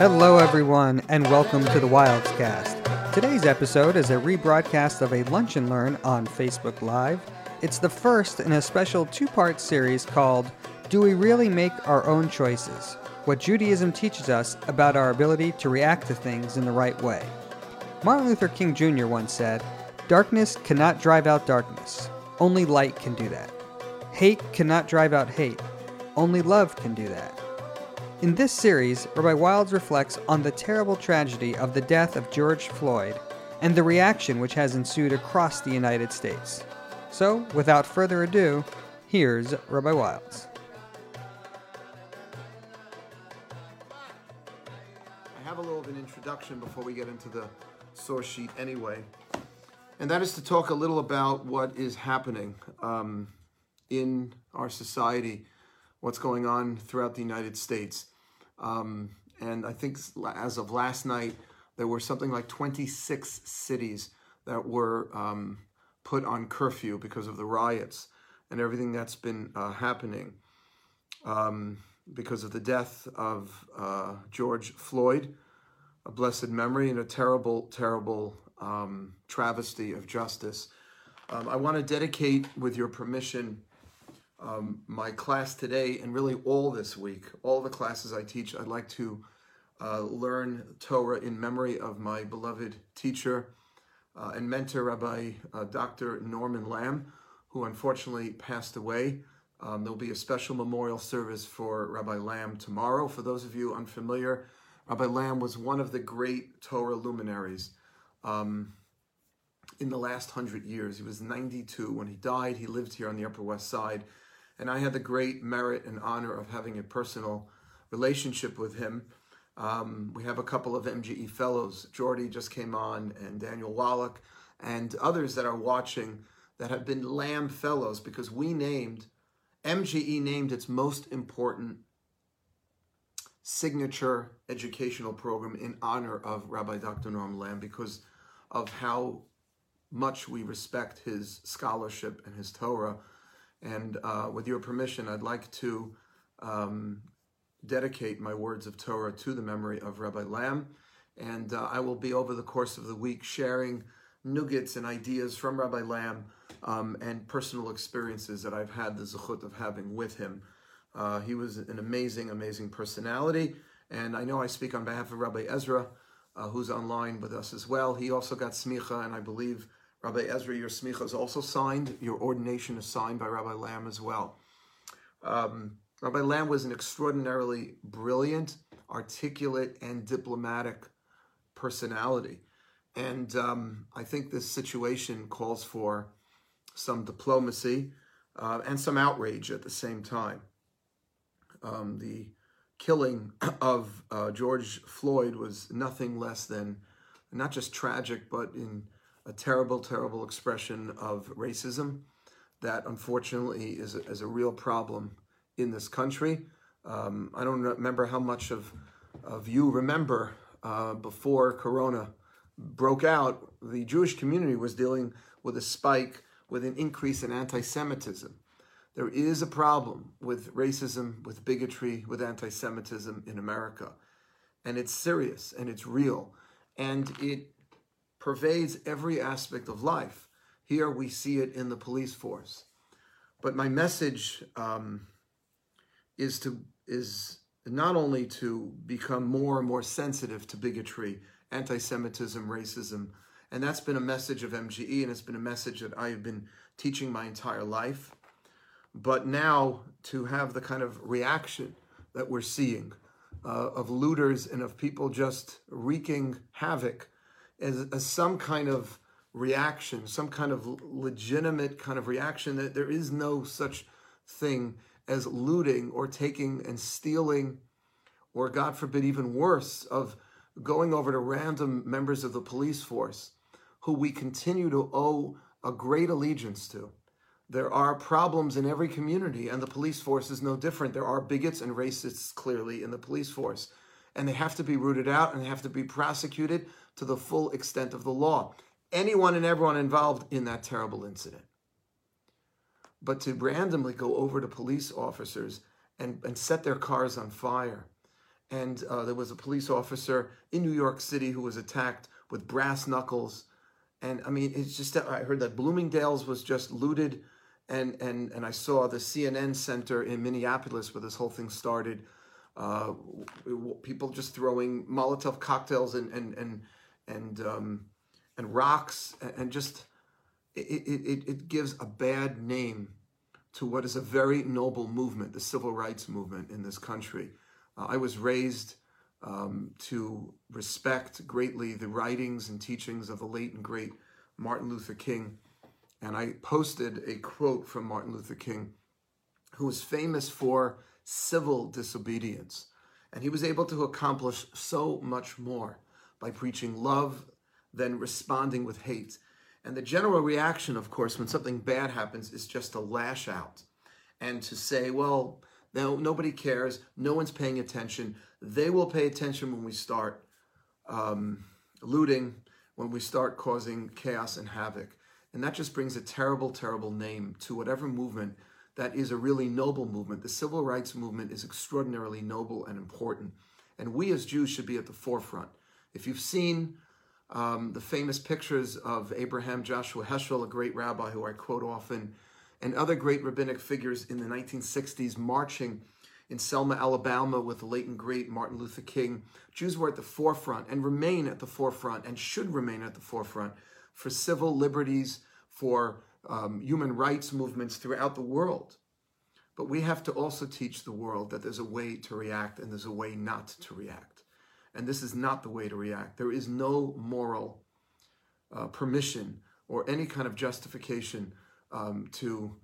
Hello everyone, and welcome to the Wildscast. Today's episode is a rebroadcast of a Lunch and Learn on Facebook Live. It's the first in a special two-part series called Do We Really Make Our Own Choices? What Judaism Teaches Us About Our Ability to React to Things in the Right Way. Martin Luther King Jr. once said, "Darkness cannot drive out darkness. Only light can do that. Hate cannot drive out hate. Only love can do that." In this series, Rabbi Wilds reflects on the terrible tragedy of the death of George Floyd and the reaction which has ensued across the United States. So, without further ado, here's Rabbi Wilds. I have a little of an introduction before we get into the source sheet anyway, and that is to talk a little about what is happening in our society, what's going on throughout the United States. And I think as of last night, there were something like 26 cities that were put on curfew because of the riots and everything that's been happening because of the death of George Floyd, a blessed memory and a terrible, terrible travesty of justice. I want to dedicate, with your permission, my class today, and really all this week, all the classes I teach, I'd like to learn Torah in memory of my beloved teacher and mentor, Rabbi Dr. Norman Lamb, who unfortunately passed away. There'll be a special memorial service for Rabbi Lamb tomorrow. For those of you unfamiliar, Rabbi Lamb was one of the great Torah luminaries in the last 100 years. He was 92 when he died. He lived here on the Upper West Side. And I had the great merit and honor of having a personal relationship with him. We have a couple of MGE fellows. Jordy just came on, and Daniel Wallach, and others that are watching that have been Lamb fellows, because we named, MGE named its most important signature educational program in honor of Rabbi Dr. Norm Lamb, because of how much we respect his scholarship and his Torah. And with your permission, I'd like to dedicate my words of Torah to the memory of Rabbi Lamb. And I will be, over the course of the week, sharing nuggets and ideas from Rabbi Lamb and personal experiences that I've had the zechut of having with him. He was an amazing, amazing personality. And I know I speak on behalf of Rabbi Ezra, who's online with us as well. He also got smicha, and I believe, Rabbi Ezra, your smicha is also signed. Your ordination is signed by Rabbi Lamb as well. Rabbi Lamb was an extraordinarily brilliant, articulate, and diplomatic personality. And I think this situation calls for some diplomacy and some outrage at the same time. The killing of George Floyd was nothing less than not just tragic, but in a terrible, terrible expression of racism that unfortunately is a real problem in this country. I don't remember how much of you remember before Corona broke out, the Jewish community was dealing with a spike, with an increase in anti-Semitism. There is a problem with racism, with bigotry, with anti-Semitism in America. And it's serious, and it's real, and it pervades every aspect of life. Here we see it in the police force. But my message is not only to become more and more sensitive to bigotry, anti-Semitism, racism, and that's been a message of MGE, and it's been a message that I have been teaching my entire life. But now to have the kind of reaction that we're seeing of looters and of people just wreaking havoc as some kind of reaction, some kind of legitimate kind of reaction, that there is no such thing as looting or taking and stealing, or God forbid even worse, of going over to random members of the police force who we continue to owe a great allegiance to. There are problems in every community, and the police force is no different. There are bigots and racists clearly in the police force, and they have to be rooted out, and they have to be prosecuted to the full extent of the law. Anyone and everyone involved in that terrible incident. But to randomly go over to police officers and set their cars on fire And there was a police officer in New York City who was attacked with brass knuckles. And I mean, it's just, I heard that Bloomingdale's was just looted. And I saw the CNN center in Minneapolis where this whole thing started. People just throwing Molotov cocktails and rocks, and just it gives a bad name to what is a very noble movement, the civil rights movement in this country. I was raised to respect greatly the writings and teachings of the late and great Martin Luther King. And I posted a quote from Martin Luther King, who was famous for civil disobedience. And he was able to accomplish so much more by preaching love than responding with hate. And the general reaction, of course, when something bad happens is just to lash out and to say, well, no, nobody cares. No one's paying attention. They will pay attention when we start looting, when we start causing chaos and havoc. And that just brings a terrible, terrible name to whatever movement that is a really noble movement. The civil rights movement is extraordinarily noble and important. And we as Jews should be at the forefront. If you've seen the famous pictures of Abraham Joshua Heschel, a great rabbi who I quote often, and other great rabbinic figures in the 1960s marching in Selma, Alabama with the late and great Martin Luther King, Jews were at the forefront and remain at the forefront and should remain at the forefront for civil liberties, for human rights movements throughout the world. But we have to also teach the world that there's a way to react and there's a way not to react. And this is not the way to react. There is no moral permission or any kind of justification to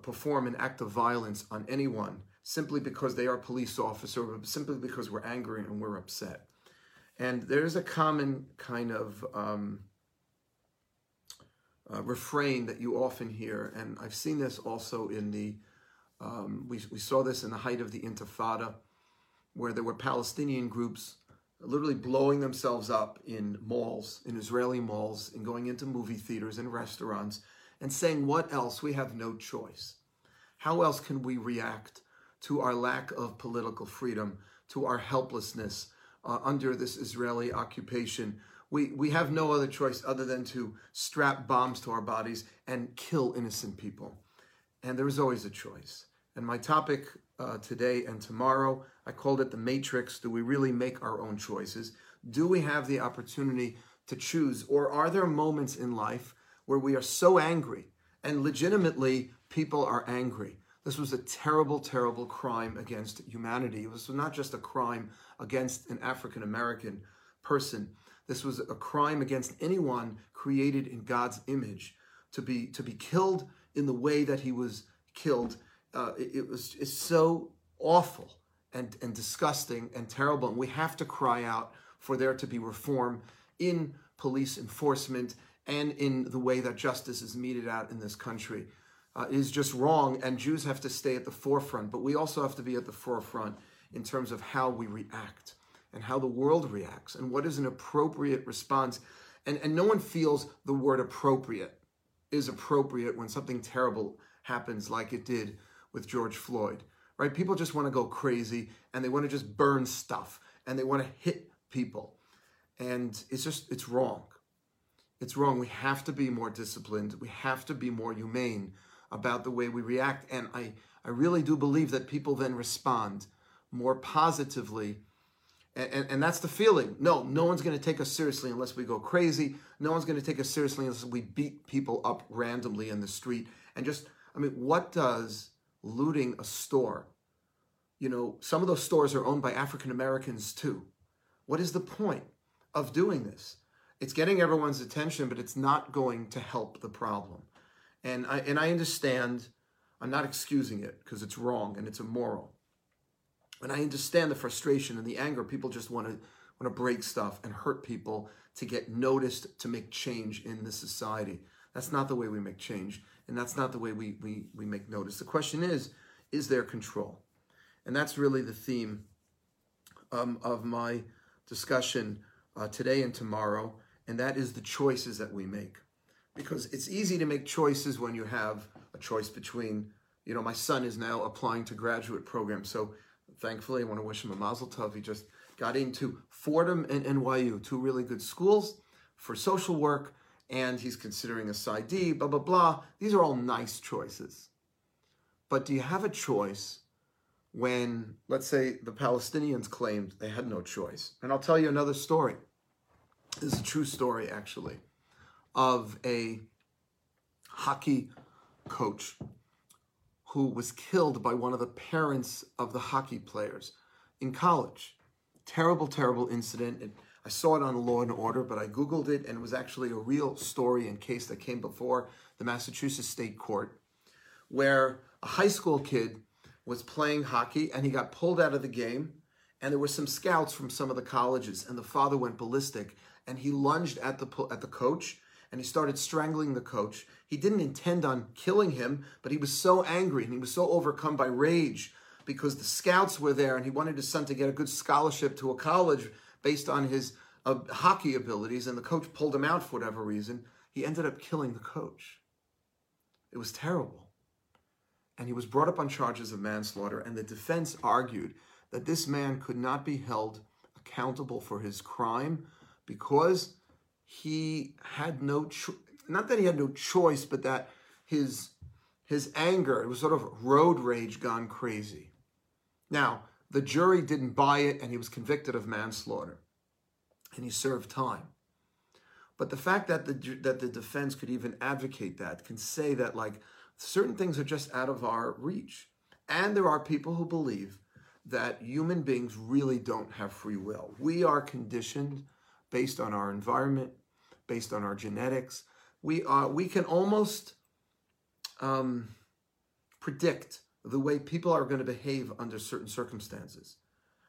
perform an act of violence on anyone simply because they are a police officer, or simply because we're angry and we're upset. And there's a common kind of refrain that you often hear, and I've seen this also in the, we saw this in the height of the Intifada, where there were Palestinian groups literally blowing themselves up in malls, in Israeli malls, and going into movie theaters and restaurants, and saying, what else? We have no choice. How else can we react to our lack of political freedom, to our helplessness under this Israeli occupation? We have no other choice other than to strap bombs to our bodies and kill innocent people. And there is always a choice. And my topic today and tomorrow, I called it The Matrix. Do we really make our own choices? Do we have the opportunity to choose? Or are there moments in life where we are so angry, and legitimately people are angry? This was a terrible, terrible crime against humanity. It was not just a crime against an African-American person. This was a crime against anyone created in God's image. To be killed in the way that he was killed, it's so awful and disgusting and terrible. And we have to cry out for there to be reform in police enforcement and in the way that justice is meted out in this country. It is just wrong, and Jews have to stay at the forefront. But we also have to be at the forefront in terms of how we react, and how the world reacts, and what is an appropriate response. And no one feels the word appropriate is appropriate when something terrible happens like it did with George Floyd, right? People just want to go crazy, and they want to just burn stuff, and they want to hit people. And it's wrong. It's wrong. We have to be more disciplined. We have to be more humane about the way we react. And I really do believe that people then respond more positively. And that's the feeling. No one's going to take us seriously unless we go crazy. No one's going to take us seriously unless we beat people up randomly in the street. And just, I mean, what does looting a store? You know, some of those stores are owned by African Americans too. What is the point of doing this? It's getting everyone's attention, but it's not going to help the problem. And I understand, I'm not excusing it because it's wrong and it's immoral. And I understand the frustration and the anger. People just want to break stuff and hurt people to get noticed, to make change in the society. That's not the way we make change. And that's not the way we make notice. The question is there control? And that's really the theme of my discussion today and tomorrow. And that is the choices that we make. Because it's easy to make choices when you have a choice between, you know, my son is now applying to graduate programs. So thankfully, I want to wish him a mazel tov. He just got into Fordham and NYU, two really good schools for social work, and he's considering a PsyD, blah, blah, blah. These are all nice choices. But do you have a choice when, let's say, the Palestinians claimed they had no choice? And I'll tell you another story. This is a true story, actually, of a hockey coach who was killed by one of the parents of the hockey players in college. Terrible, terrible incident. And I saw it on Law and Order, but I Googled it, and it was actually a real story and case that came before the Massachusetts State Court, where a high school kid was playing hockey, and he got pulled out of the game, and there were some scouts from some of the colleges, and the father went ballistic, and he lunged at the coach, and he started strangling the coach. He didn't intend on killing him, but he was so angry, and he was so overcome by rage because the scouts were there, and he wanted his son to get a good scholarship to a college based on his hockey abilities, and the coach pulled him out for whatever reason. He ended up killing the coach. It was terrible. And he was brought up on charges of manslaughter, and the defense argued that this man could not be held accountable for his crime because he had no not that he had no choice, but that his anger, it was sort of road rage gone crazy. Now, the jury didn't buy it, and he was convicted of manslaughter, and he served time. But the fact that the defense could even advocate that, can say that, like, certain things are just out of our reach. And there are people who believe that human beings really don't have free will. We are conditioned based on our environment, based on our genetics. We can almost predict the way people are going to behave under certain circumstances.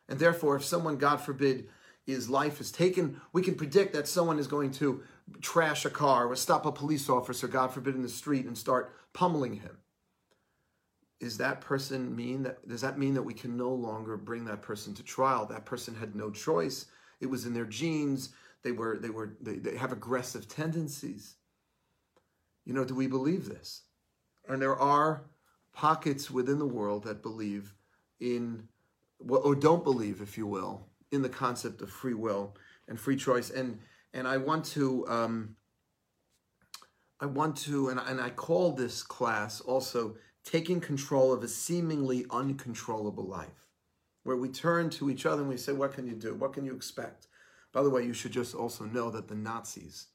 And therefore, if someone, God forbid, his life is taken, we can predict that someone is going to trash a car or stop a police officer, God forbid, in the street and start pummeling him. Does that mean that we can no longer bring that person to trial? That person had no choice. It was in their genes. They have aggressive tendencies. Do we believe this? And there are pockets within the world that believe in, or don't believe, if you will, in the concept of free will and free choice. And I want to, and I call this class also taking control of a seemingly uncontrollable life, where we turn to each other and we say, what can you do? What can you expect? By the way, you should just also know that the Nazis,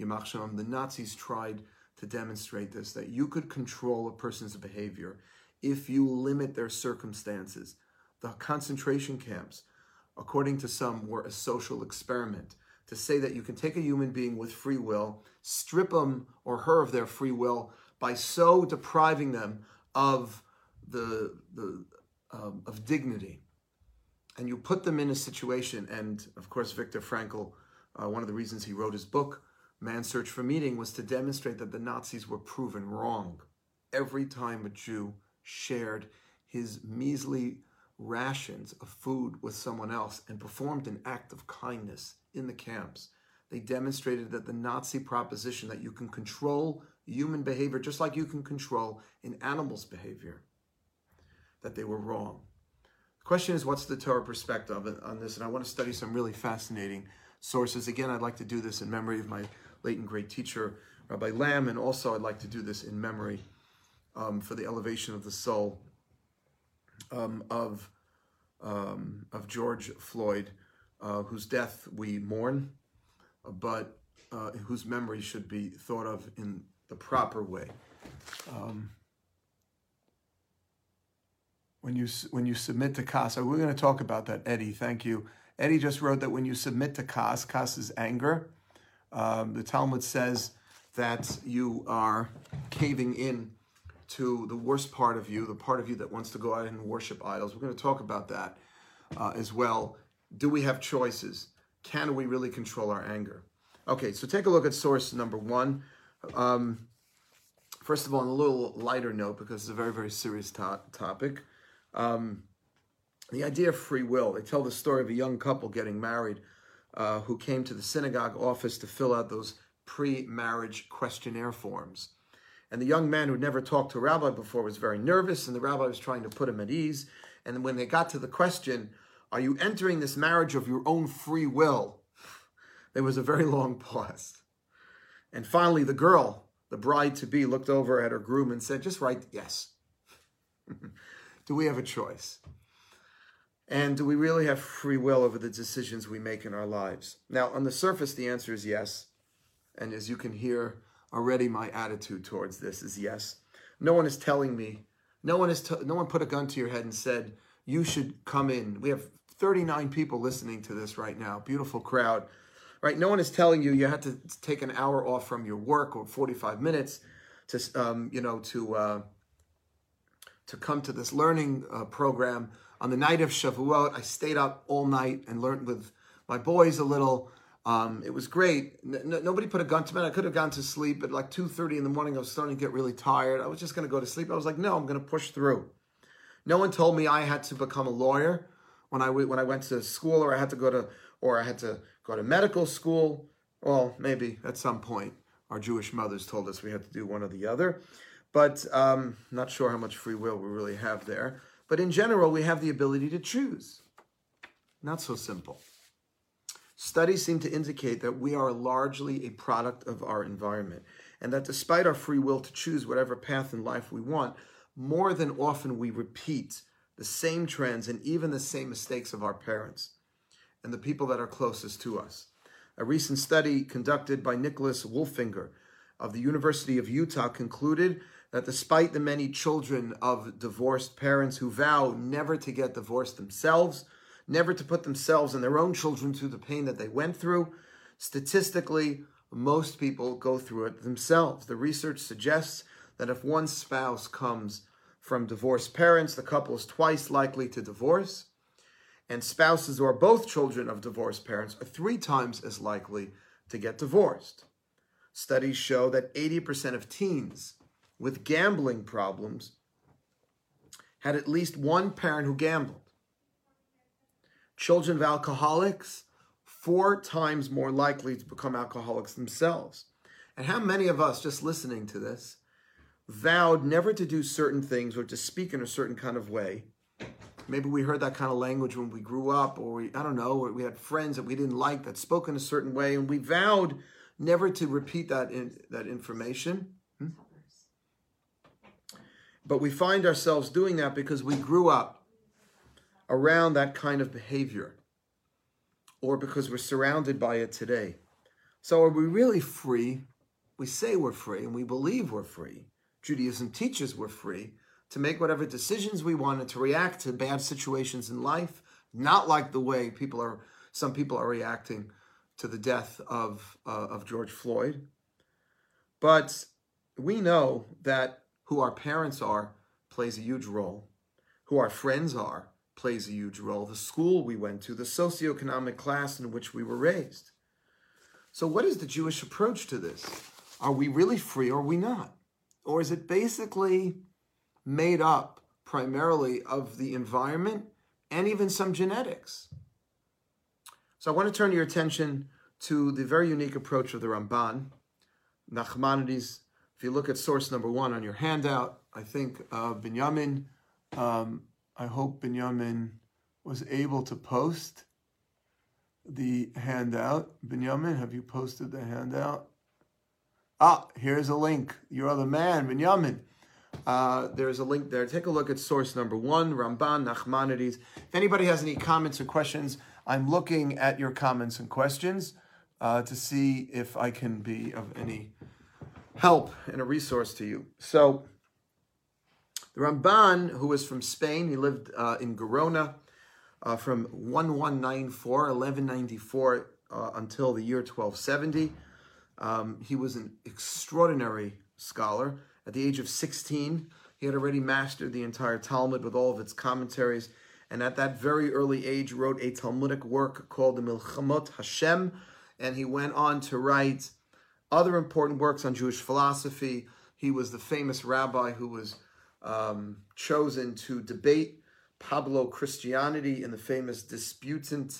Yamach Shalom, the Nazis tried to demonstrate this, that you could control a person's behavior if you limit their circumstances. The concentration camps, according to some, were a social experiment to say that you can take a human being with free will, strip him or her of their free will by so depriving them of of dignity. And you put them in a situation, and of course, Viktor Frankl, one of the reasons he wrote his book, Man's Search for Meaning, was to demonstrate that the Nazis were proven wrong. Every time a Jew shared his measly rations of food with someone else and performed an act of kindness in the camps, they demonstrated that the Nazi proposition that you can control human behavior just like you can control an animal's behavior, that they were wrong. The question is, what's the Torah perspective on this? And I want to study some really fascinating sources. Again, I'd like to do this in memory of my late and great teacher, Rabbi Lamb, and also I'd like to do this in memory for the elevation of the soul of George Floyd, whose death we mourn, but whose memory should be thought of in the proper way. When you submit to Kass, we're going to talk about that, Eddie. Thank you. Eddie just wrote that when you submit to Kass, Kass is anger. The Talmud says that you are caving in to the worst part of you, the part of you that wants to go out and worship idols. We're going to talk about that as well. Do we have choices? Can we really control our anger? Okay, so take a look at source number one. First of all, on a little lighter note, because it's a very, very serious topic, the idea of free will. They tell the story of a young couple getting married who came to the synagogue office to fill out those pre-marriage questionnaire forms. And the young man who'd never talked to a rabbi before was very nervous, and the rabbi was trying to put him at ease. And when they got to the question, are you entering this marriage of your own free will? There was a very long pause. And finally, the girl, the bride-to-be, looked over at her groom and said, just write yes. Do we have a choice? And do we really have free will over the decisions we make in our lives? Now, on the surface, the answer is yes. And as you can hear already, my attitude towards this is yes. No one is telling me. No one put a gun to your head and said, you should come in. We have 39 people listening to this right now. Beautiful crowd. Right? No one is telling you you have to take an hour off from your work or 45 minutes to come to this learning program. On the night of Shavuot, I stayed up all night and learned with my boys a little. It was great. Nobody put a gun to me. I could have gone to sleep, but like 2:30 in the morning, I was starting to get really tired. I was just going to go to sleep. I was like, no, I'm going to push through. No one told me I had to become a lawyer when I went to school, or I had to go to medical school. Well, maybe at some point, our Jewish mothers told us we had to do one or the other. But not sure how much free will we really have there. But in general, we have the ability to choose. Not so simple. Studies seem to indicate that we are largely a product of our environment, and that despite our free will to choose whatever path in life we want, more than often we repeat the same trends and even the same mistakes of our parents and the people that are closest to us. A recent study conducted by Nicholas Wolfinger of the University of Utah concluded that despite the many children of divorced parents who vow never to get divorced themselves, never to put themselves and their own children through the pain that they went through, statistically, most people go through it themselves. The research suggests that if one spouse comes from divorced parents, the couple is twice likely to divorce, and spouses who are both children of divorced parents are 3 times as likely to get divorced. Studies show that 80% of teens with gambling problems had at least one parent who gambled. Children of alcoholics, 4 times more likely to become alcoholics themselves. And how many of us, just listening to this, vowed never to do certain things or to speak in a certain kind of way? Maybe we heard that kind of language when we grew up, or we had friends that we didn't like that spoke in a certain way, and we vowed never to repeat that information. But we find ourselves doing that because we grew up around that kind of behavior, or because we're surrounded by it today. So are we really free? We say we're free, and we believe we're free. Judaism teaches we're free to make whatever decisions we want and to react to bad situations in life, not like the way some people are reacting to the death of George Floyd. But we know that who our parents are plays a huge role. Who our friends are plays a huge role. The school we went to, the socioeconomic class in which we were raised. So what is the Jewish approach to this? Are we really free or are we not? Or is it basically made up primarily of the environment and even some genetics? So I want to turn your attention to the very unique approach of the Ramban, Nachmanides. If you look at source number 1 on your handout, I think I hope Binyamin was able to post the handout. Binyamin, have you posted the handout? Ah, here's a link. You're the man, Binyamin. There's a link there. Take a look at source number 1, Ramban, Nachmanides. If anybody has any comments or questions, I'm looking at your comments and questions to see if I can be of any help and a resource to you. So the Ramban, who was from Spain, he lived in Gerona from 1194 until the year 1270. He was an extraordinary scholar. At the age of 16, he had already mastered the entire Talmud with all of its commentaries, and at that very early age wrote a Talmudic work called the Milchamot Hashem, and he went on to write other important works on Jewish philosophy. He was the famous rabbi who was chosen to debate Pablo Christianity in the famous disputation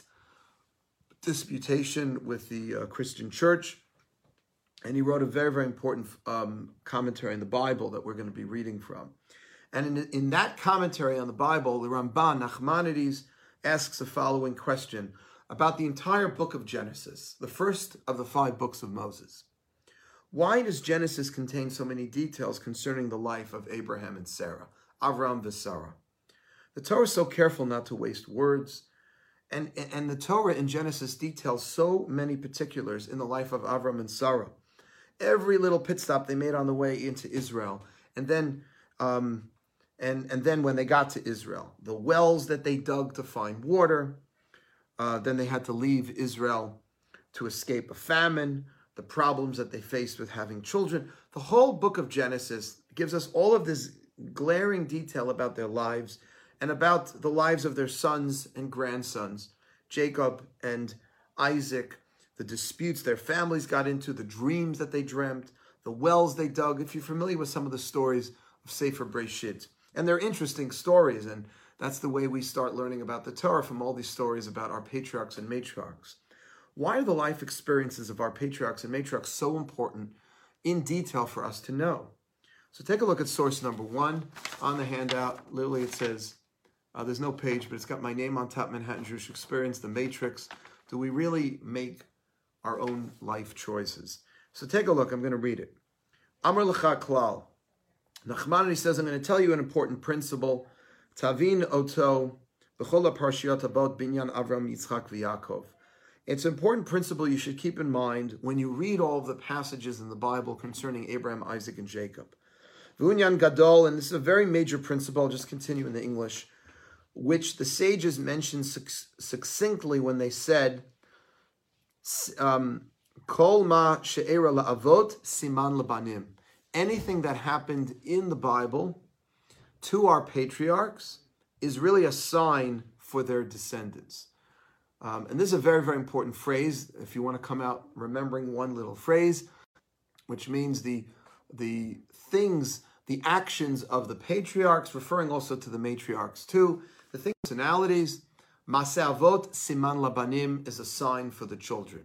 with the Christian church. And he wrote a very, very important commentary on the Bible that we're going to be reading from. And in that commentary on the Bible, the Ramban, Nachmanides, asks the following question about the entire book of Genesis, the first of the 5 books of Moses. Why does Genesis contain so many details concerning the life of Abraham and Sarah, Avram and Sarah? The Torah is so careful not to waste words. And the Torah in Genesis details so many particulars in the life of Avram and Sarah. Every little pit stop they made on the way into Israel. And then when they got to Israel, the wells that they dug to find water, then they had to leave Israel to escape a famine, the problems that they faced with having children. The whole book of Genesis gives us all of this glaring detail about their lives and about the lives of their sons and grandsons, Jacob and Isaac, the disputes their families got into, the dreams that they dreamt, the wells they dug. If you're familiar with some of the stories of Sefer Breshit, and they're interesting stories, and that's the way we start learning about the Torah, from all these stories about our patriarchs and matriarchs. Why are the life experiences of our patriarchs and matriarchs so important in detail for us to know? So take a look at source number 1 on the handout. Literally it says, there's no page, but it's got my name on top, Manhattan Jewish Experience, The Matrix. Do we really make our own life choices? So take a look. I'm going to read it. Amr L'cha Klal. Nachmanides says, I'm going to tell you an important principle. Tavin Oto B'chol HaParshiot Habot Binyan Avram Yitzchak V'Yakov. It's an important principle you should keep in mind when you read all of the passages in the Bible concerning Abraham, Isaac, and Jacob. V'unyan Gadol, and this is a very major principle. I'll just continue in the English, which the sages mentioned succinctly when they said, Kol ma she'era la'avot siman labanim. Anything that happened in the Bible to our patriarchs is really a sign for their descendants. And this is a very, very important phrase. If you want to come out remembering one little phrase, which means the things, the actions of the patriarchs, referring also to the matriarchs too, the things, personalities, Maseh Avot Siman Labanim, is a sign for the children.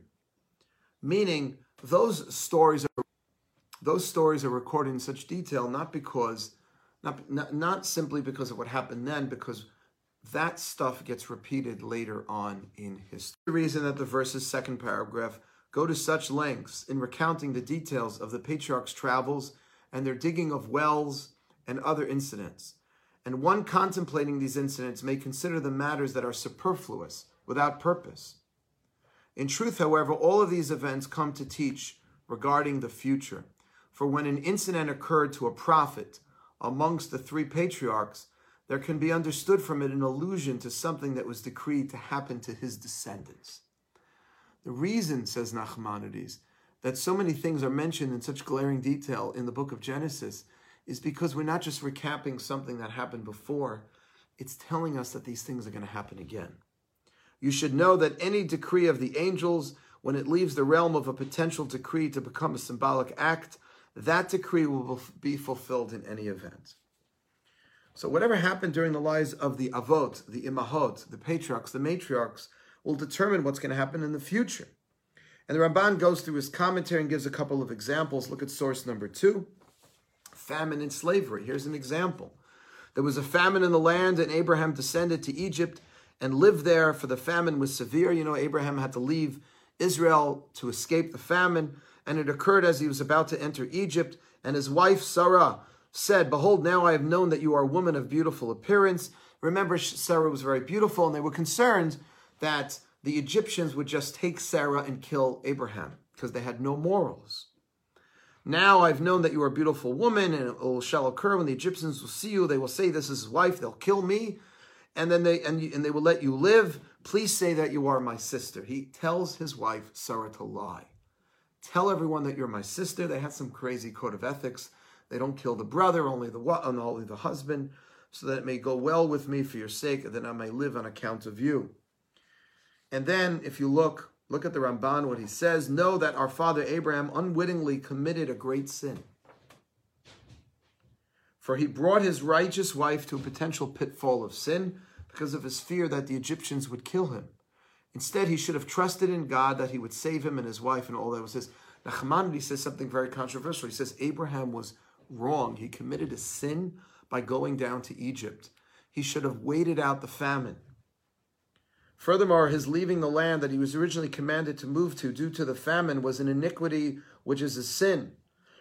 Meaning, those stories are recorded in such detail not simply because of what happened then, because that stuff gets repeated later on in history. The reason that the verse's second paragraph go to such lengths in recounting the details of the patriarchs' travels and their digging of wells and other incidents. And one contemplating these incidents may consider the matters that are superfluous, without purpose. In truth, however, all of these events come to teach regarding the future. For when an incident occurred to a prophet amongst the 3 patriarchs, there can be understood from it an allusion to something that was decreed to happen to his descendants. The reason, says Nachmanides, that so many things are mentioned in such glaring detail in the book of Genesis is because we're not just recapping something that happened before, it's telling us that these things are going to happen again. You should know that any decree of the angels, when it leaves the realm of a potential decree to become a symbolic act, that decree will be fulfilled in any event. So whatever happened during the lives of the avot, the imahot, the patriarchs, the matriarchs, will determine what's going to happen in the future. And the Ramban goes through his commentary and gives a couple of examples. Look at source number 2, famine and slavery. Here's an example. There was a famine in the land, and Abraham descended to Egypt and lived there, for the famine was severe. You know, Abraham had to leave Israel to escape the famine, and it occurred as he was about to enter Egypt, and his wife Sarah said, "Behold, now I have known that you are a woman of beautiful appearance." Remember, Sarah was very beautiful, and they were concerned that the Egyptians would just take Sarah and kill Abraham because they had no morals. "Now I've known that you are a beautiful woman, and it shall occur when the Egyptians will see you. They will say, 'This is his wife.' They'll kill me, and then they will let you live. Please say that you are my sister." He tells his wife Sarah to lie. "Tell everyone that you're my sister." They had some crazy code of ethics. They don't kill the brother, only the husband, so that it may go well with me for your sake, and that I may live on account of you. And then if you look at the Ramban, what he says, "Know that our father Abraham unwittingly committed a great sin. For he brought his righteous wife to a potential pitfall of sin because of his fear that the Egyptians would kill him. Instead, he should have trusted in God that he would save him and his wife and all that was his." Now, Nachmanides says something very controversial. He says Abraham was wrong. He committed a sin by going down to Egypt. He should have waited out the famine. Furthermore, his leaving the land that he was originally commanded to move to due to the famine was an iniquity, which is a sin.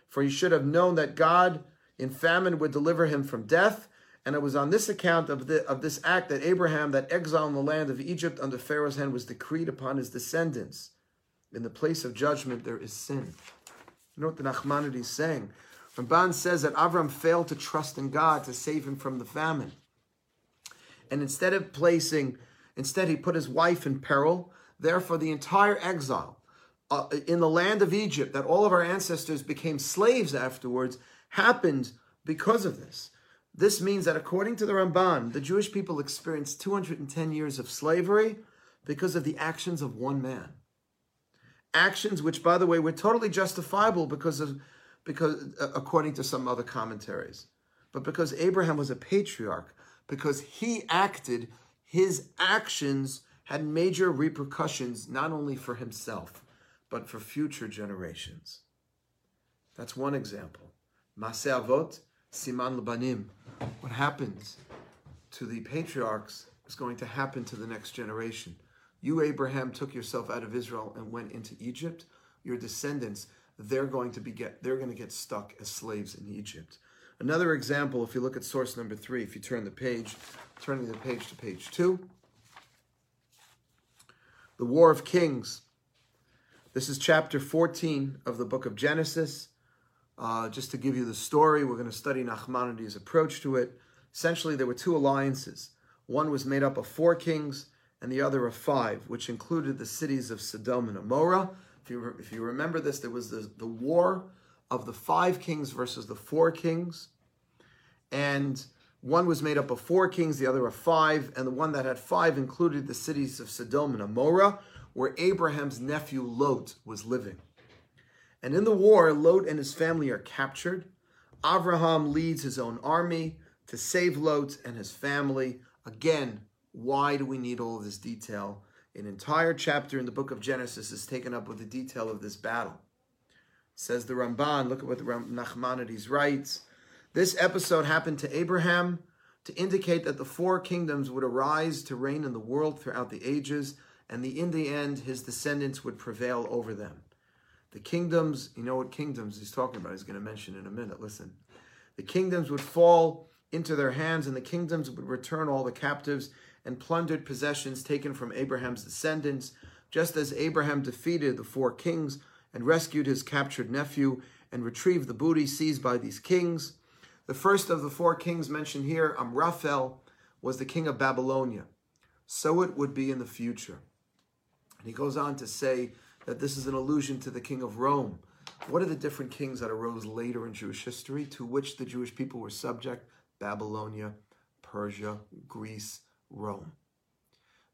For he should have known that God in famine would deliver him from death. And it was on this account of this act that Abraham, that exile in the land of Egypt under Pharaoh's hand, was decreed upon his descendants. In the place of judgment, there is sin. You know what the Nachmanides is saying? Ramban says that Avram failed to trust in God to save him from the famine. And Instead, he put his wife in peril. Therefore, the entire exile in the land of Egypt, that all of our ancestors became slaves afterwards, happened because of this. This means that according to the Ramban, the Jewish people experienced 210 years of slavery because of the actions of one man. Actions which, by the way, were totally justifiable because according to some other commentaries. But because Abraham was a patriarch, because he acted, his actions had major repercussions, not only for himself, but for future generations. That's one example. Maaseh Avot, Siman Lebanim. What happens to the patriarchs is going to happen to the next generation. You, Abraham, took yourself out of Israel and went into Egypt. Your descendants, they're going to get stuck as slaves in Egypt. Another example, if you look at source number 3, if you turn the page, turning the page to page 2, the War of Kings. This is chapter 14 of the book of Genesis. Just to give you the story, we're going to study Nachmanides' approach to it. Essentially, there were two alliances. One was made up of 4 kings and the other of 5, which included the cities of Sodom and Gomorrah. If you remember this, there was the war of the 5 kings versus the 4 kings. And one was made up of 4 kings, the other of 5, and the one that had 5 included the cities of Sodom and Gomorrah, where Abraham's nephew Lot was living. And in the war, Lot and his family are captured. Avraham leads his own army to save Lot and his family. Again, why do we need all of this detail? An entire chapter in the book of Genesis is taken up with the detail of this battle. Says the Ramban, look at what the Nachmanides writes. This episode happened to Abraham to indicate that the 4 kingdoms would arise to reign in the world throughout the ages, and in the end, his descendants would prevail over them. The kingdoms, you know what kingdoms he's talking about, he's going to mention in a minute, listen. The kingdoms would fall into their hands, and the kingdoms would return all the captives and plundered possessions taken from Abraham's descendants, just as Abraham defeated the 4 kings and rescued his captured nephew and retrieved the booty seized by these kings. The first of the 4 kings mentioned here, Amraphel, was the king of Babylonia. So it would be in the future. And he goes on to say that this is an allusion to the king of Rome. What are the different kings that arose later in Jewish history to which the Jewish people were subject? Babylonia, Persia, Greece, Rome.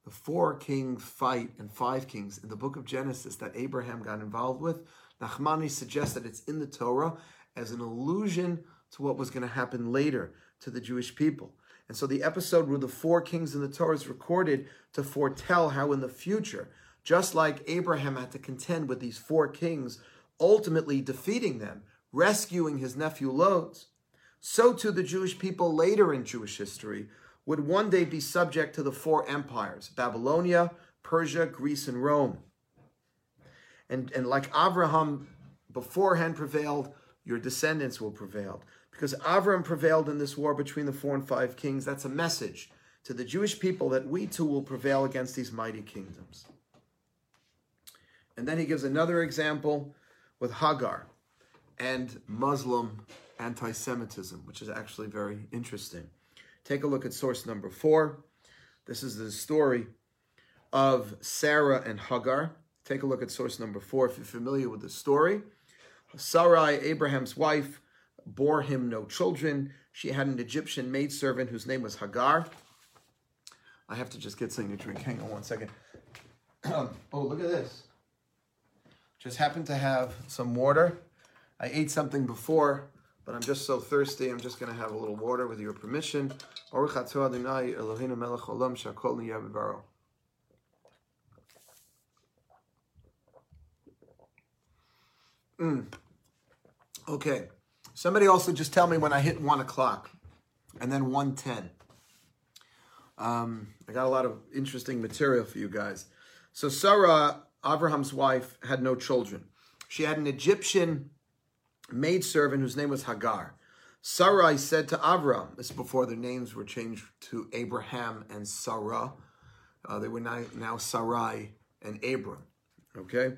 The 4-king fight and 5 kings in the book of Genesis that Abraham got involved with, Nachmanides suggests that it's in the Torah as an allusion to what was going to happen later to the Jewish people. And so the episode with the 4 kings in the Torah is recorded to foretell how in the future, just like Abraham had to contend with these 4 kings, ultimately defeating them, rescuing his nephew Lot, so too the Jewish people later in Jewish history would one day be subject to the 4 empires, Babylonia, Persia, Greece, and Rome. And like Abraham beforehand prevailed, your descendants will prevail. Because Abraham prevailed in this war between the 4 and 5 kings, that's a message to the Jewish people that we too will prevail against these mighty kingdoms. And then he gives another example with Hagar and Muslim anti-Semitism, which is actually very interesting. Take a look at source number 4. This is the story of Sarah and Hagar. Take a look at source number 4 if you're familiar with the story. Sarai, Abraham's wife, bore him no children. She had an Egyptian maidservant whose name was Hagar. I have to just get something to drink. Hang on one second. Oh, look at this. Just happened to have some water. I ate something before, but I'm just so thirsty, I'm just going to have a little water with your permission. Baruch atah Adonai Eloheinu melech haolam she'akol nihyeh bidvaro. Okay. Somebody also just tell me when I hit 1 o'clock and then 1:10. I got a lot of interesting material for you guys. So Sarah, Avraham's wife, had no children. She had an Egyptian maidservant whose name was Hagar. Sarai said to Avram, this is before their names were changed to Abraham and Sarah. They were now Sarai and Abram. Okay?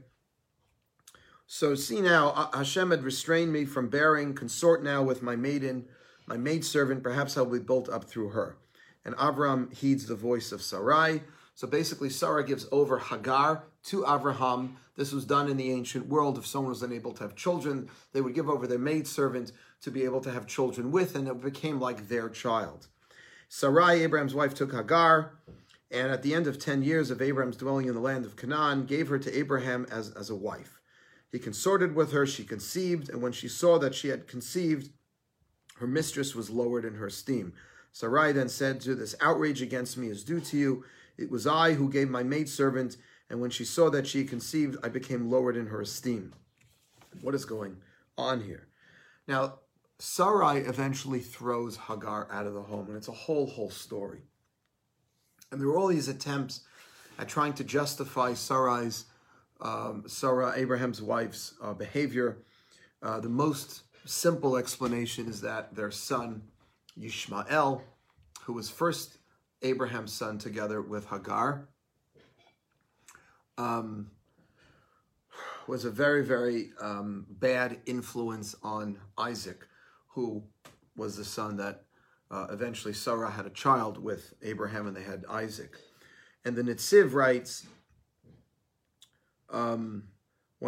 So see now, Hashem had restrained me from bearing. Consort now with my maidservant. Perhaps I will be built up through her. And Avram heeds the voice of Sarai. So basically, Sarah gives over Hagar to Avraham. This was done in the ancient world. If someone was unable to have children, they would give over their maidservant to be able to have children with, and it became like their child. Sarai, Abraham's wife, took Hagar, and at the end of 10 years of Abraham's dwelling in the land of Canaan, gave her to Abraham as a wife. He consorted with her, she conceived, and when she saw that she had conceived, her mistress was lowered in her esteem. Sarai then said to her, "This outrage against me is due to you. It was I who gave my maidservant, and when she saw that she conceived, I became lowered in her esteem." What is going on here? Now, Sarai eventually throws Hagar out of the home, and it's a whole story. And there were all these attempts at trying to justify Sarai's, Sarah, Abraham's wife's behavior. The most simple explanation is that their son, Yishmael, who was first Abraham's son together with Hagar, was a very, very bad influence on Isaac, who was the son that eventually Sarah had a child with Abraham, and they had Isaac. And the Netziv writes, one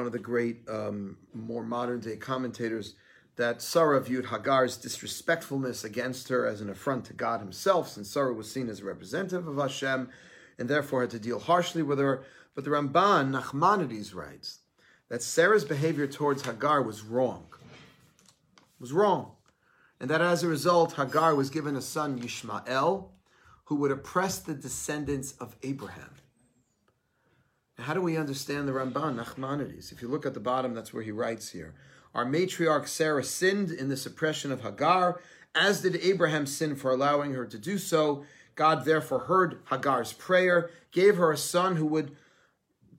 of the great, more modern-day commentators, that Sarah viewed Hagar's disrespectfulness against her as an affront to God himself, since Sarah was seen as a representative of Hashem and therefore had to deal harshly with her. But the Ramban, Nachmanides, writes that Sarah's behavior towards Hagar was wrong. It was wrong. And that as a result, Hagar was given a son, Yishmael, who would oppress the descendants of Abraham. Now, how do we understand the Ramban, Nachmanides? If you look at the bottom, that's where he writes here. Our matriarch Sarah sinned in this oppression of Hagar, as did Abraham sin for allowing her to do so. God therefore heard Hagar's prayer, gave her a son who would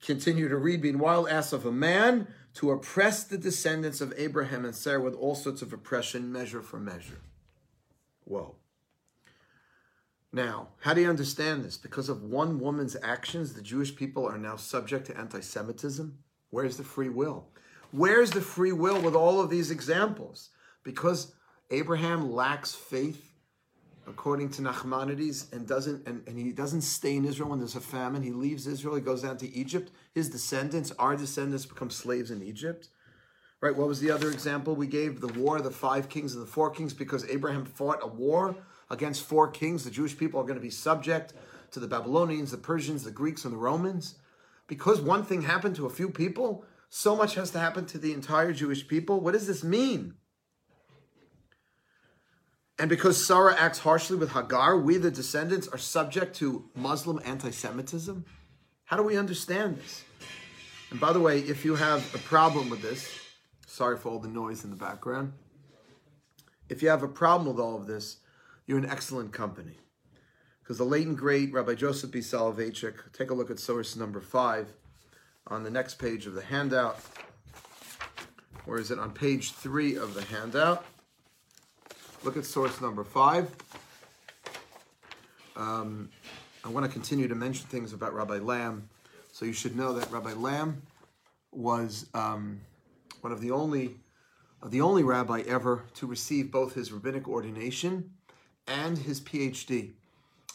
continue to read, being wild ass of a man, to oppress the descendants of Abraham and Sarah with all sorts of oppression, measure for measure. Whoa. Now, how do you understand this? Because of one woman's actions, the Jewish people are now subject to anti-Semitism? Where's the free will? Where's the free will with all of these examples? Because Abraham lacks faith, according to Nachmanides, and he doesn't stay in Israel when there's a famine. He leaves Israel, he goes down to Egypt. His descendants, our descendants, become slaves in Egypt. Right, what was the other example we gave? The war, the 5 kings and the 4 kings, because Abraham fought a war against 4 kings. The Jewish people are going to be subject to the Babylonians, the Persians, the Greeks, and the Romans. Because one thing happened to a few people, so much has to happen to the entire Jewish people. What does this mean? And because Sarah acts harshly with Hagar, we, the descendants, are subject to Muslim anti-Semitism? How do we understand this? And by the way, if you have a problem with this, sorry for all the noise in the background. If you have a problem with all of this, you're in excellent company. Because the late and great Rabbi Joseph B. Soloveitchik, take a look at source number 5. On the next page of the handout, or is it on page 3 of the handout? Look at source number 5. I want to continue to mention things about Rabbi Lamb. So you should know that Rabbi Lamb was one of the only rabbi ever to receive both his rabbinic ordination and his PhD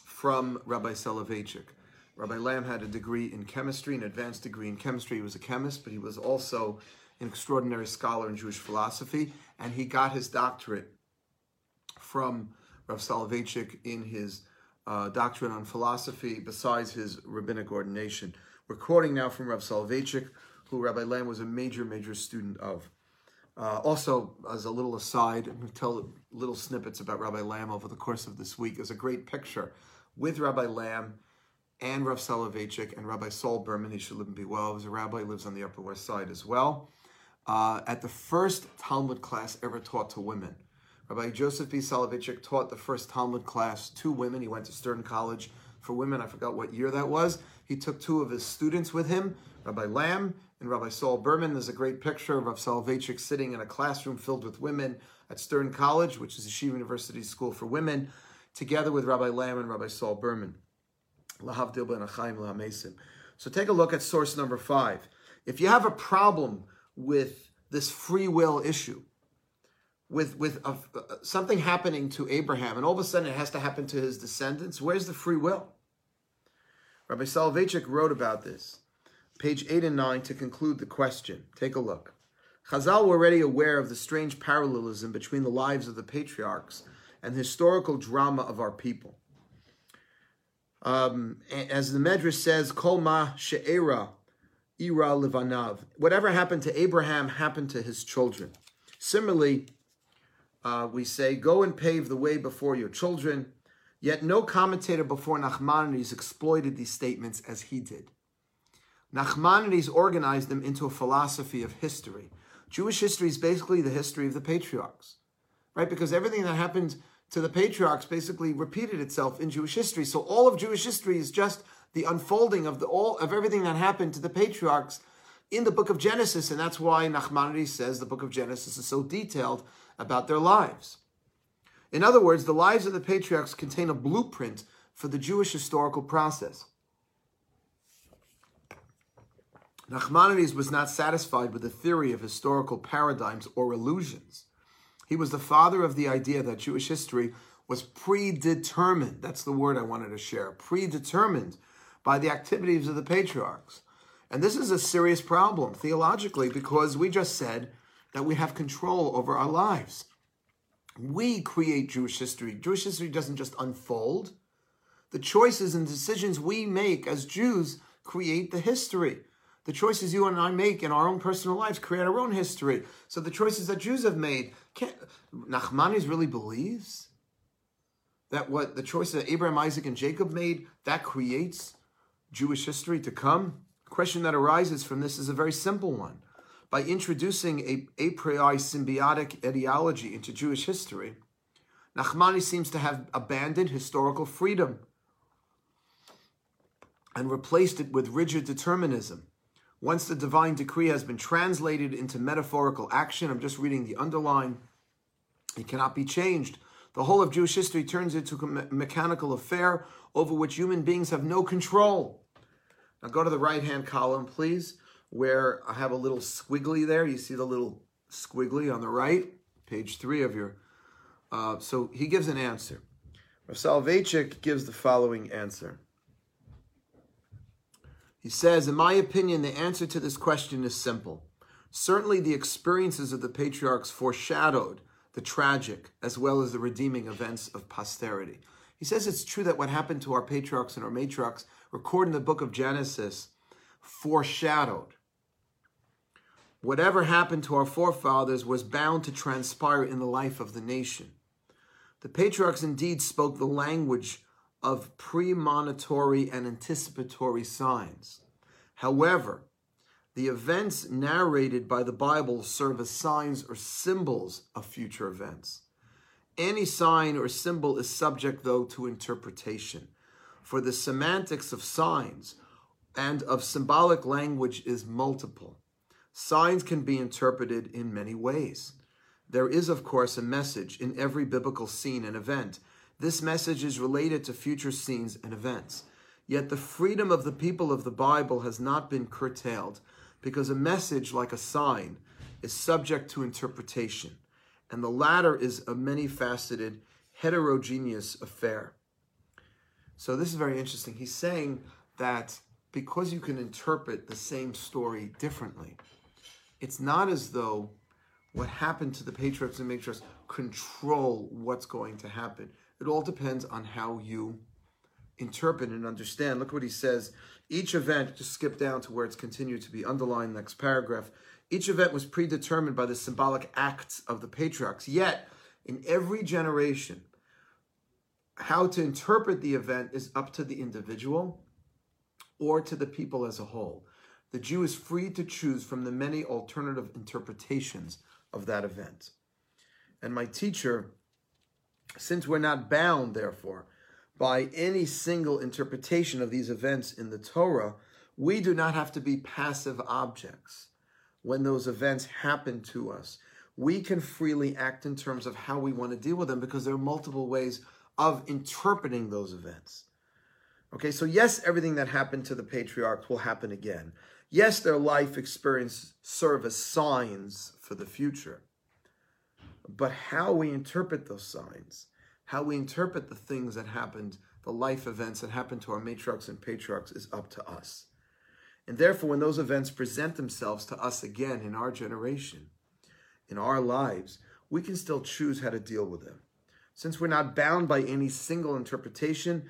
from Rabbi Soloveitchik. Rabbi Lamb had a degree in chemistry, an advanced degree in chemistry. He was a chemist, but he was also an extraordinary scholar in Jewish philosophy, and he got his doctorate from Rav Soloveitchik in his doctrine on philosophy, besides his rabbinic ordination. We're quoting now from Rav Soloveitchik, who Rabbi Lamb was a major student of. Also, as a little aside, I'm going to tell little snippets about Rabbi Lamb over the course of this week. There's a great picture with Rabbi Lamb and Rav Soloveitchik and Rabbi Saul Berman, he should live and be well. He was a rabbi, lives on the Upper West Side as well. at the first Talmud class ever taught to women. Rabbi Joseph B. Soloveitchik taught the first Talmud class to women. He went to Stern College for women. I forgot what year that was. He took two of his students with him, Rabbi Lamb and Rabbi Saul Berman. There's a great picture of Rabbi Soloveitchik sitting in a classroom filled with women at Stern College, which is Yeshiva University's school for women, together with Rabbi Lamb and Rabbi Saul Berman. Lahavdil ben Achaim lahamesim. So take a look at source number 5. If you have a problem with this free will issue, with something happening to Abraham, and all of a sudden it has to happen to his descendants, where's the free will? Rabbi Soloveitchik wrote about this, page 8 and 9, to conclude the question. Take a look. Chazal were already aware of the strange parallelism between the lives of the patriarchs and the historical drama of our people. As the Medrash says, Kol ma she'era ira levanav. Whatever happened to Abraham happened to his children. Similarly, we say, go and pave the way before your children. Yet no commentator before Nachmanides exploited these statements as he did. Nachmanides organized them into a philosophy of history. Jewish history is basically the history of the patriarchs, right? Because everything that happened to the patriarchs basically repeated itself in Jewish history. So all of Jewish history is just the unfolding of everything that happened to the patriarchs in the book of Genesis, and that's why Nachmanides says the book of Genesis is so detailed about their lives. In other words, the lives of the patriarchs contain a blueprint for the Jewish historical process. Nachmanides was not satisfied with the theory of historical paradigms or illusions. He was the father of the idea that Jewish history was predetermined. That's the word I wanted to share. Predetermined by the activities of the patriarchs. And this is a serious problem theologically, because we just said that we have control over our lives. We create Jewish history. Jewish history doesn't just unfold. The choices and decisions we make as Jews create the history. The choices you and I make in our own personal lives create our own history. So the choices that Jews have made, Nachmanides really believes that what the choices that Abraham, Isaac, and Jacob made, that creates Jewish history to come? The question that arises from this is a very simple one. By introducing a priori symbiotic ideology into Jewish history, Nachmanides seems to have abandoned historical freedom and replaced it with rigid determinism. Once the divine decree has been translated into metaphorical action, I'm just reading the underline, it cannot be changed. The whole of Jewish history turns into a mechanical affair over which human beings have no control. Now go to the right-hand column, please, where I have a little squiggly there. You see the little squiggly on the right? Page 3 of your... So he gives an answer. Rav Soloveitchik gives the following answer. He says, in my opinion, the answer to this question is simple. Certainly the experiences of the patriarchs foreshadowed the tragic as well as the redeeming events of posterity. He says it's true that what happened to our patriarchs and our matriarchs recorded in the book of Genesis foreshadowed. Whatever happened to our forefathers was bound to transpire in the life of the nation. The patriarchs indeed spoke the language of premonitory and anticipatory signs. However, the events narrated by the Bible serve as signs or symbols of future events. Any sign or symbol is subject, though, to interpretation, for the semantics of signs and of symbolic language is multiple. Signs can be interpreted in many ways. There is, of course, a message in every biblical scene and event. This message is related to future scenes and events. Yet the freedom of the people of the Bible has not been curtailed, because a message, like a sign, is subject to interpretation, and the latter is a many-faceted, heterogeneous affair. So this is very interesting. He's saying that because you can interpret the same story differently, it's not as though what happened to the patriarchs and matriarchs control what's going to happen. It all depends on how you interpret and understand. Look what he says. Each event, just skip down to where it's continued to be underlined, next paragraph. Each event was predetermined by the symbolic acts of the patriarchs. Yet, in every generation, how to interpret the event is up to the individual or to the people as a whole. the Jew is free to choose from the many alternative interpretations of that event. And my teacher, since we're not bound, therefore, by any single interpretation of these events in the Torah, we do not have to be passive objects when those events happen to us. We can freely act in terms of how we want to deal with them because there are multiple ways of interpreting those events. Okay, so yes, everything that happened to the patriarchs will happen again. Yes, their life experience serve as signs for the future. But how we interpret those signs, how we interpret the things that happened, the life events that happened to our matriarchs and patriarchs is up to us. And therefore, when those events present themselves to us again in our generation, in our lives, we can still choose how to deal with them. Since we're not bound by any single interpretation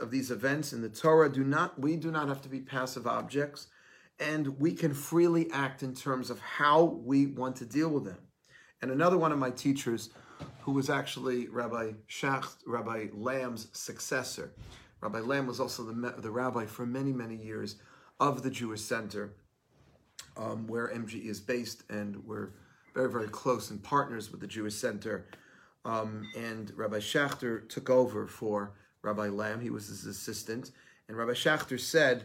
of these events in the Torah, we do not have to be passive objects, and we can freely act in terms of how we want to deal with them. And another one of my teachers, who was actually Rabbi Schacht, Rabbi Lam's successor. Rabbi Lam was also the rabbi for many, many years of the Jewish Center, where MGE is based, and we're very, very close and partners with the Jewish Center. And Rabbi Schachter took over for Rabbi Lam. He was his assistant. And Rabbi Schachter said,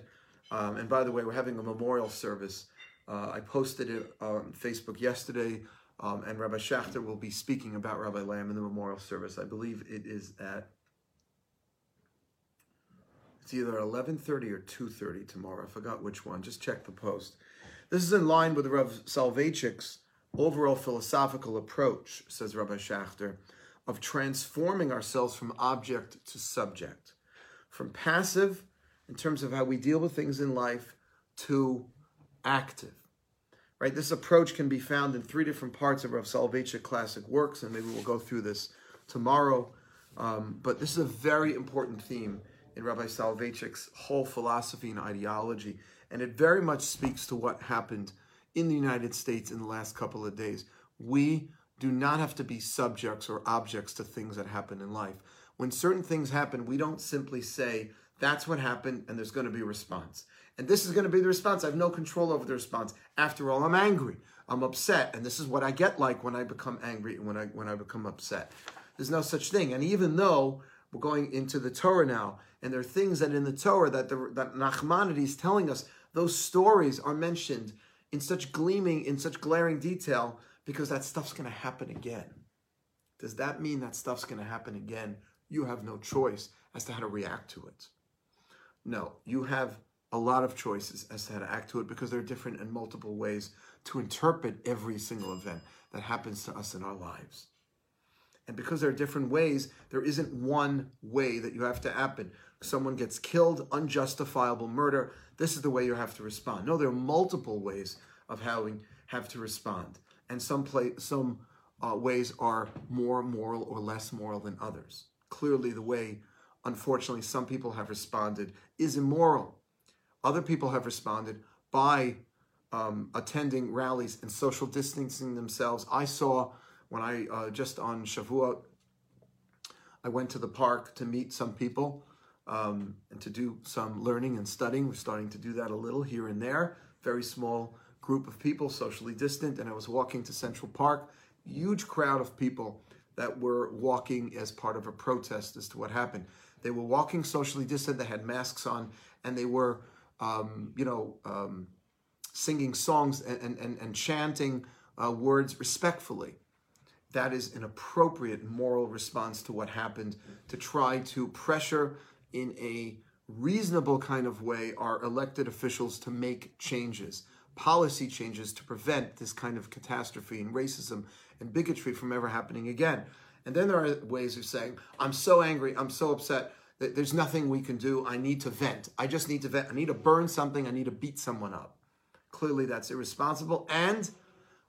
and by the way, we're having a memorial service. I posted it on Facebook yesterday. And Rabbi Schachter will be speaking about Rabbi Lam in the memorial service. I believe it is at, it's either 11:30 or 2:30 tomorrow. I forgot which one. Just check the post. This is in line with Rav Soloveitchik's overall philosophical approach, says Rabbi Schachter, of transforming ourselves from object to subject, from passive in terms of how we deal with things in life to active. Right, this approach can be found in three different parts of Rav Soloveitchik classic works, and maybe we'll go through this tomorrow. But this is a very important theme in Rabbi Soloveitchik's whole philosophy and ideology, and it very much speaks to what happened in the United States in the last couple of days. We do not have to be subjects or objects to things that happen in life. When certain things happen, we don't simply say, that's what happened, and there's going to be a response. And this is going to be the response. I have no control over the response. After all, I'm angry. I'm upset. And this is what I get like when I become angry and when I become upset. There's no such thing. And even though we're going into the Torah now, and there are things that in the Torah that Nachmanides is telling us, those stories are mentioned in such gleaming, in such glaring detail, because that stuff's going to happen again. Does that mean that stuff's going to happen again? You have no choice as to how to react to it. No, you have a lot of choices as to how to act to it because there are different and multiple ways to interpret every single event that happens to us in our lives. And because there are different ways, there isn't one way that you have to happen. Someone gets killed, unjustifiable murder, this is the way you have to respond. No, there are multiple ways of how we have to respond. And some ways are more moral or less moral than others. Clearly the way, unfortunately, some people have responded is immoral. Other people have responded by attending rallies and social distancing themselves. I saw when I, just on Shavuot, I went to the park to meet some people and to do some learning and studying. We're starting to do that a little here and there. Very small group of people, socially distant. And I was walking to Central Park. Huge crowd of people that were walking as part of a protest as to what happened. They were walking socially distant. They had masks on and they were singing songs and chanting words respectfully. That is an appropriate moral response to what happened, to try to pressure in a reasonable kind of way our elected officials to make changes, policy changes to prevent this kind of catastrophe and racism and bigotry from ever happening again. And then there are ways of saying, I'm so angry, I'm so upset, there's nothing we can do. I need to vent. I just need to vent. I need to burn something. I need to beat someone up. Clearly, that's irresponsible. And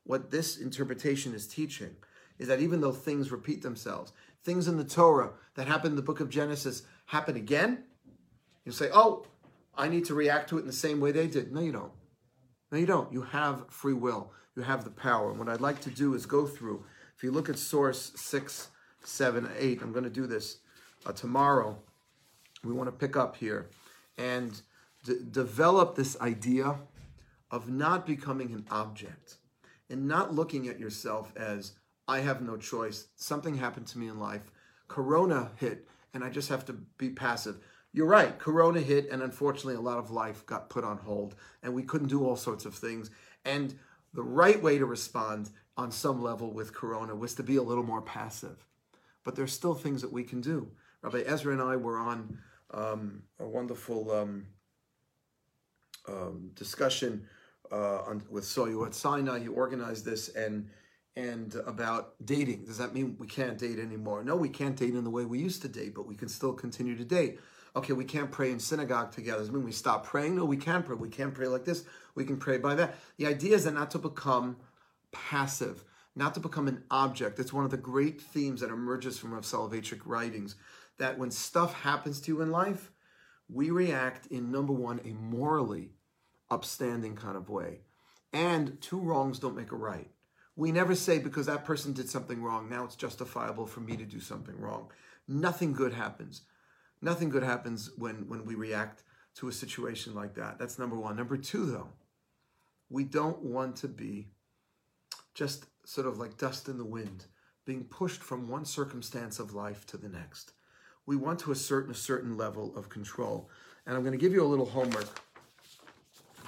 what this interpretation is teaching is that even though things repeat themselves, things in the Torah that happen in the book of Genesis happen again, you say, oh, I need to react to it in the same way they did. No, you don't. No, you don't. You have free will. You have the power. And what I'd like to do is go through, if you look at source 6, 7, 8, I'm going to do this tomorrow. We want to pick up here and develop this idea of not becoming an object and not looking at yourself as, I have no choice. Something happened to me in life. Corona hit, and I just have to be passive. You're right. Corona hit, and unfortunately, a lot of life got put on hold, and we couldn't do all sorts of things. And the right way to respond on some level with Corona was to be a little more passive. But there's still things that we can do. Rabbi Ezra and I were on a wonderful discussion with Soyu at Sinai. He organized this, and about dating. Does that mean we can't date anymore? No, we can't date in the way we used to date, but we can still continue to date. Okay, we can't pray in synagogue together. Does it mean we stop praying? No, we can pray. We can't pray like this. We can pray by that. The idea is that not to become passive, not to become an object. It's one of the great themes that emerges from Rav Soloveitchik writings, that when stuff happens to you in life, we react in, number one, a morally upstanding kind of way. And two wrongs don't make a right. We never say, because that person did something wrong, now it's justifiable for me to do something wrong. Nothing good happens. Nothing good happens when we react to a situation like that. That's number one. Number two, though, we don't want to be just sort of like dust in the wind, being pushed from one circumstance of life to the next. We want to assert a certain level of control. And I'm going to give you a little homework.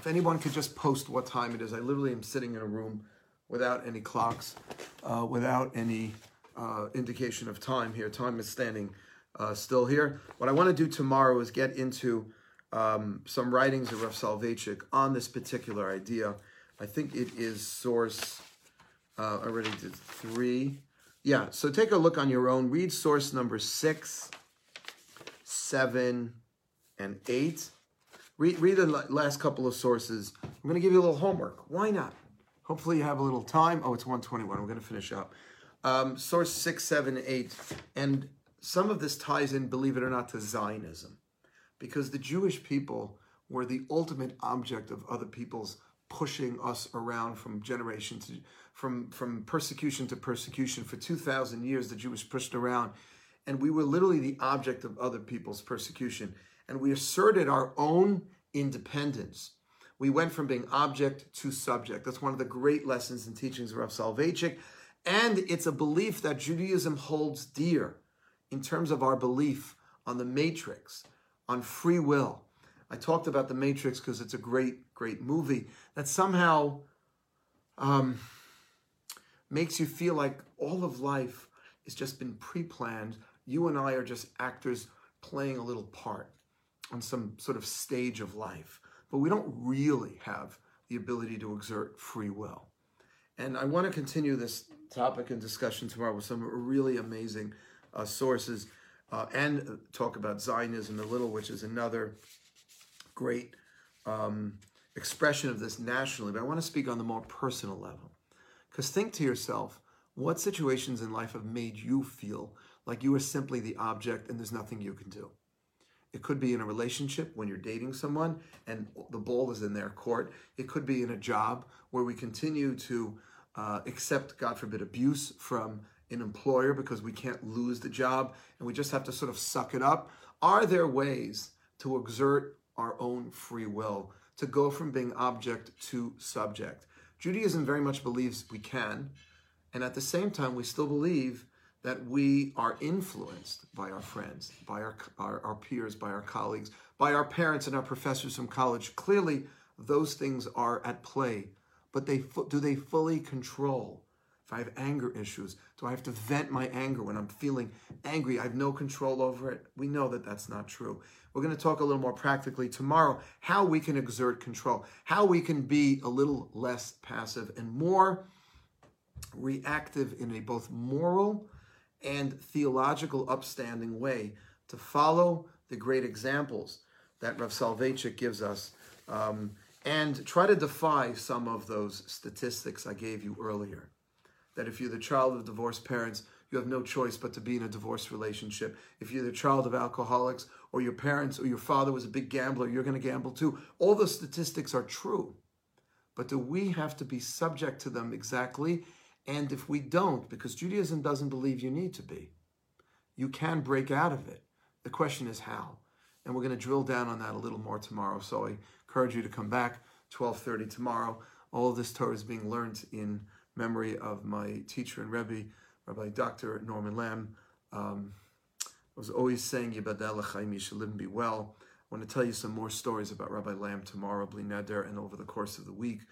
If anyone could just post what time it is. I literally am sitting in a room without any clocks, without any indication of time here. Time is standing still here. What I want to do tomorrow is get into some writings of Rav Soloveitchik on this particular idea. I think it is source, I already did 3. Yeah, so take a look on your own. Read source number 6, 7, and 8. Read the last couple of sources. I'm going to give you a little homework. Why not? Hopefully you have a little time. Oh, it's 1:21. We're going to finish up. Source 6, 7, 8. And some of this ties in, believe it or not, to Zionism. Because the Jewish people were the ultimate object of other people's pushing us around from generation to, from persecution to persecution. For 2,000 years, the Jews pushed around. And we were literally the object of other people's persecution. And we asserted our own independence. We went from being object to subject. That's one of the great lessons and teachings of Rav Soloveitchik. And it's a belief that Judaism holds dear in terms of our belief on the Matrix, on free will. I talked about the Matrix because it's a great, great movie that somehow makes you feel like all of life has just been pre-planned. You and I are just actors playing a little part on some sort of stage of life. But we don't really have the ability to exert free will. And I want to continue this topic and discussion tomorrow with some really amazing sources and talk about Zionism a little, which is another great expression of this nationally. But I want to speak on the more personal level. Because think to yourself, what situations in life have made you feel like you are simply the object and there's nothing you can do? It could be in a relationship when you're dating someone and the ball is in their court. It could be in a job where we continue to accept, God forbid, abuse from an employer because we can't lose the job and we just have to sort of suck it up. Are there ways to exert our own free will, to go from being object to subject? Judaism very much believes we can, and at the same time we still believe that we are influenced by our friends, by our peers, by our colleagues, by our parents and our professors from college. Clearly, those things are at play, but do they fully control? If I have anger issues, do I have to vent my anger when I'm feeling angry? I have no control over it. We know that that's not true. We're going to talk a little more practically tomorrow, how we can exert control, how we can be a little less passive and more reactive in a both moral and theological upstanding way to follow the great examples that Rav Soloveitchik gives us and try to defy some of those statistics I gave you earlier. That if you're the child of divorced parents, you have no choice but to be in a divorced relationship. If you're the child of alcoholics or your parents or your father was a big gambler, you're going to gamble too. All those statistics are true. But do we have to be subject to them exactly? And if we don't, because Judaism doesn't believe you need to be, you can break out of it. The question is how. And we're going to drill down on that a little more tomorrow. So I encourage you to come back. 12:30 tomorrow. All of this Torah is being learned in memory of my teacher and Rebbe, Rabbi Dr. Norman Lamb. I was always saying, Yibadel L'chaim, you should live and be well. I want to tell you some more stories about Rabbi Lamb tomorrow, Bli Neder, and over the course of the week.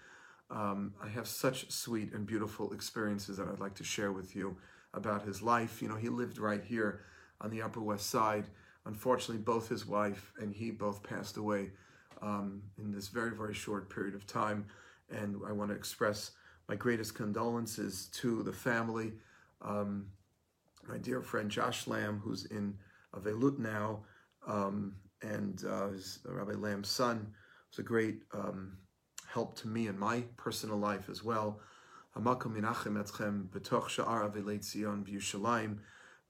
I have such sweet and beautiful experiences that I'd like to share with you about his life. You know, he lived right here on the Upper West Side. Unfortunately, both his wife and he both passed away in this very, very short period of time. And I want to express my greatest condolences to the family. My dear friend Josh Lamb, who's in Avelut now, and is Rabbi Lamb's son, was a great help to me in my personal life as well. The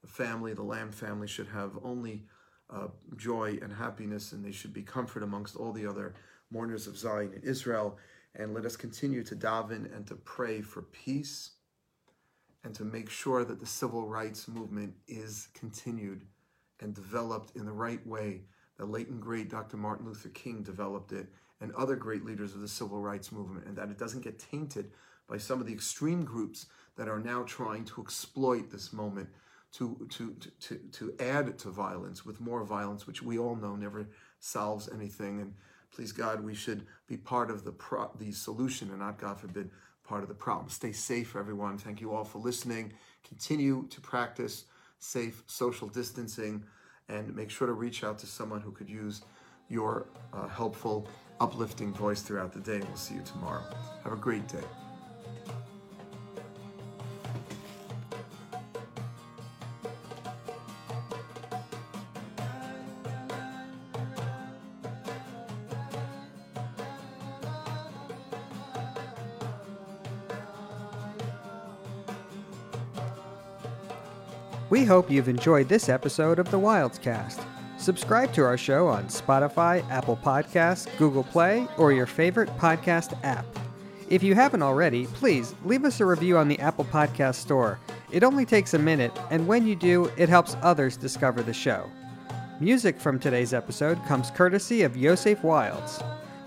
family, the Lamb family, should have only joy and happiness, and they should be comfort amongst all the other mourners of Zion in Israel. And let us continue to daven and to pray for peace and to make sure that the civil rights movement is continued and developed in the right way that late and great Dr. Martin Luther King developed it, and other great leaders of the civil rights movement, and that it doesn't get tainted by some of the extreme groups that are now trying to exploit this moment to add to violence with more violence, which we all know never solves anything. And please God, we should be part of the solution and not, God forbid, part of the problem. Stay safe, everyone. Thank you all for listening. Continue to practice safe social distancing, and make sure to reach out to someone who could use your helpful, uplifting voice throughout the day. We'll see you tomorrow. Have a great day. We hope you've enjoyed this episode of The Wildscast. Subscribe to our show on Spotify, Apple Podcasts, Google Play, or your favorite podcast app. If you haven't already, please leave us a review on the Apple Podcast Store. It only takes a minute, and when you do, it helps others discover the show. Music from today's episode comes courtesy of Yosef Wilds.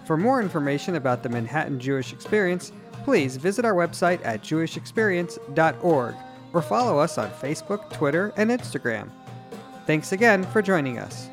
For more information about the Manhattan Jewish Experience, please visit our website at jewishexperience.org. or follow us on Facebook, Twitter, and Instagram. Thanks again for joining us.